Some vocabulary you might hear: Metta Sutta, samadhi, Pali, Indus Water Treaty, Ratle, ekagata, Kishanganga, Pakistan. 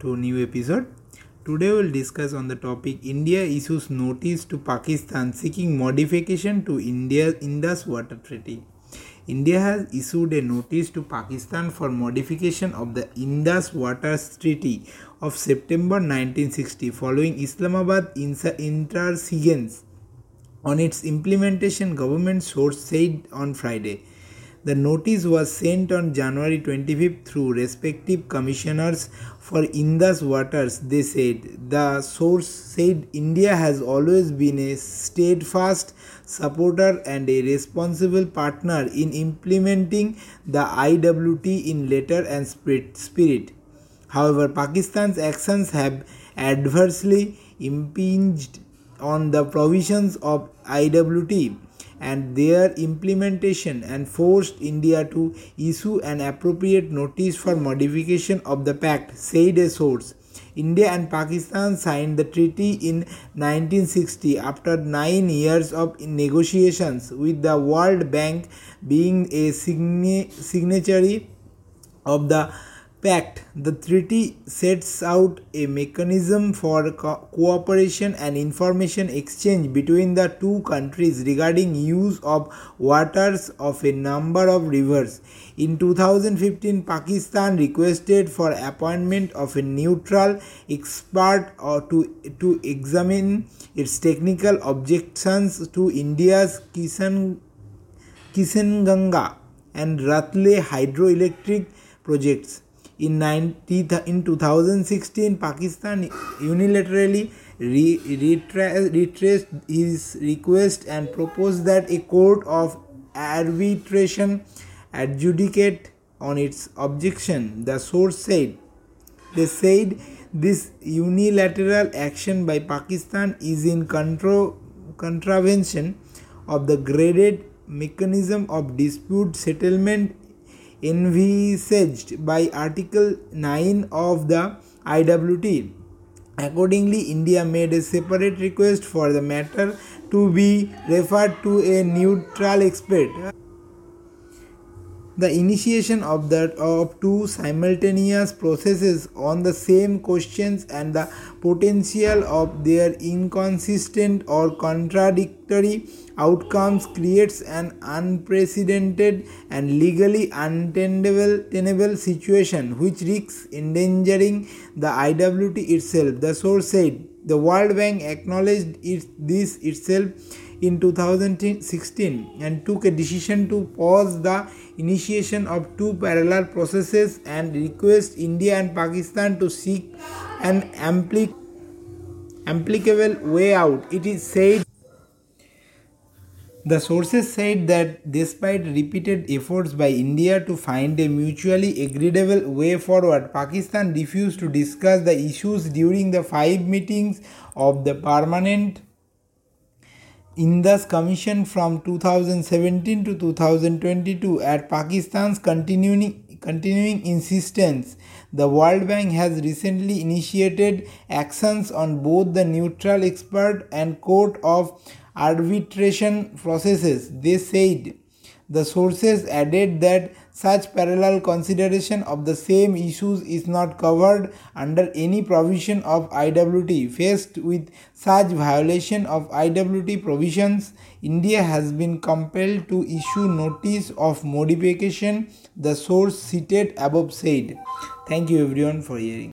to a new episode. Today we will discuss on the topic India issues notice to Pakistan seeking modification to Indus Water Treaty. India has issued a notice to Pakistan for modification of the Indus Water Treaty of September 1960 following Islamabad intransigence on its implementation, government source said on Friday. The notice was sent on January 25th through respective commissioners for Indus waters, they said. The source said India has always been a steadfast supporter and a responsible partner in implementing the IWT in letter and spirit. However, Pakistan's actions have adversely impinged on the provisions of IWT and their implementation and forced India to issue an appropriate notice for modification of the pact, said a source. India and Pakistan signed the treaty in 1960 after 9 years of negotiations, with the World Bank being a signatory of the pact. The treaty sets out a mechanism for cooperation and information exchange between the two countries regarding use of waters of a number of rivers. In 2015, Pakistan requested for appointment of a neutral expert to examine its technical objections to India's Kishanganga and Ratle hydroelectric projects. In 2016, Pakistan unilaterally retraced his request and proposed that a court of arbitration adjudicate on its objection, the source said. They said this unilateral action by Pakistan is in contravention of the graded mechanism of dispute settlement envisaged by Article 9 of the IWT. Accordingly, India made a separate request for the matter to be referred to a neutral expert. The initiation of two simultaneous processes on the same questions and the potential of their inconsistent or contradictory outcomes creates an unprecedented and legally untenable situation which risks endangering the IWT itself, the source said. The World Bank acknowledged this itself in 2016 and took a decision to pause the initiation of two parallel processes and request India and Pakistan to seek an applicable way out. It is said. The sources said that despite repeated efforts by India to find a mutually agreeable way forward, Pakistan refused to discuss the issues during the 5 meetings of the Permanent Indus Commission from 2017 to 2022 at Pakistan's continuing insistence. The World Bank has recently initiated actions on both the neutral expert and court of arbitration processes, they said. The sources added that such parallel consideration of the same issues is not covered under any provision of IWT. Faced with such violation of IWT provisions, India has been compelled to issue notice of modification, the source cited above said. Thank you everyone for hearing.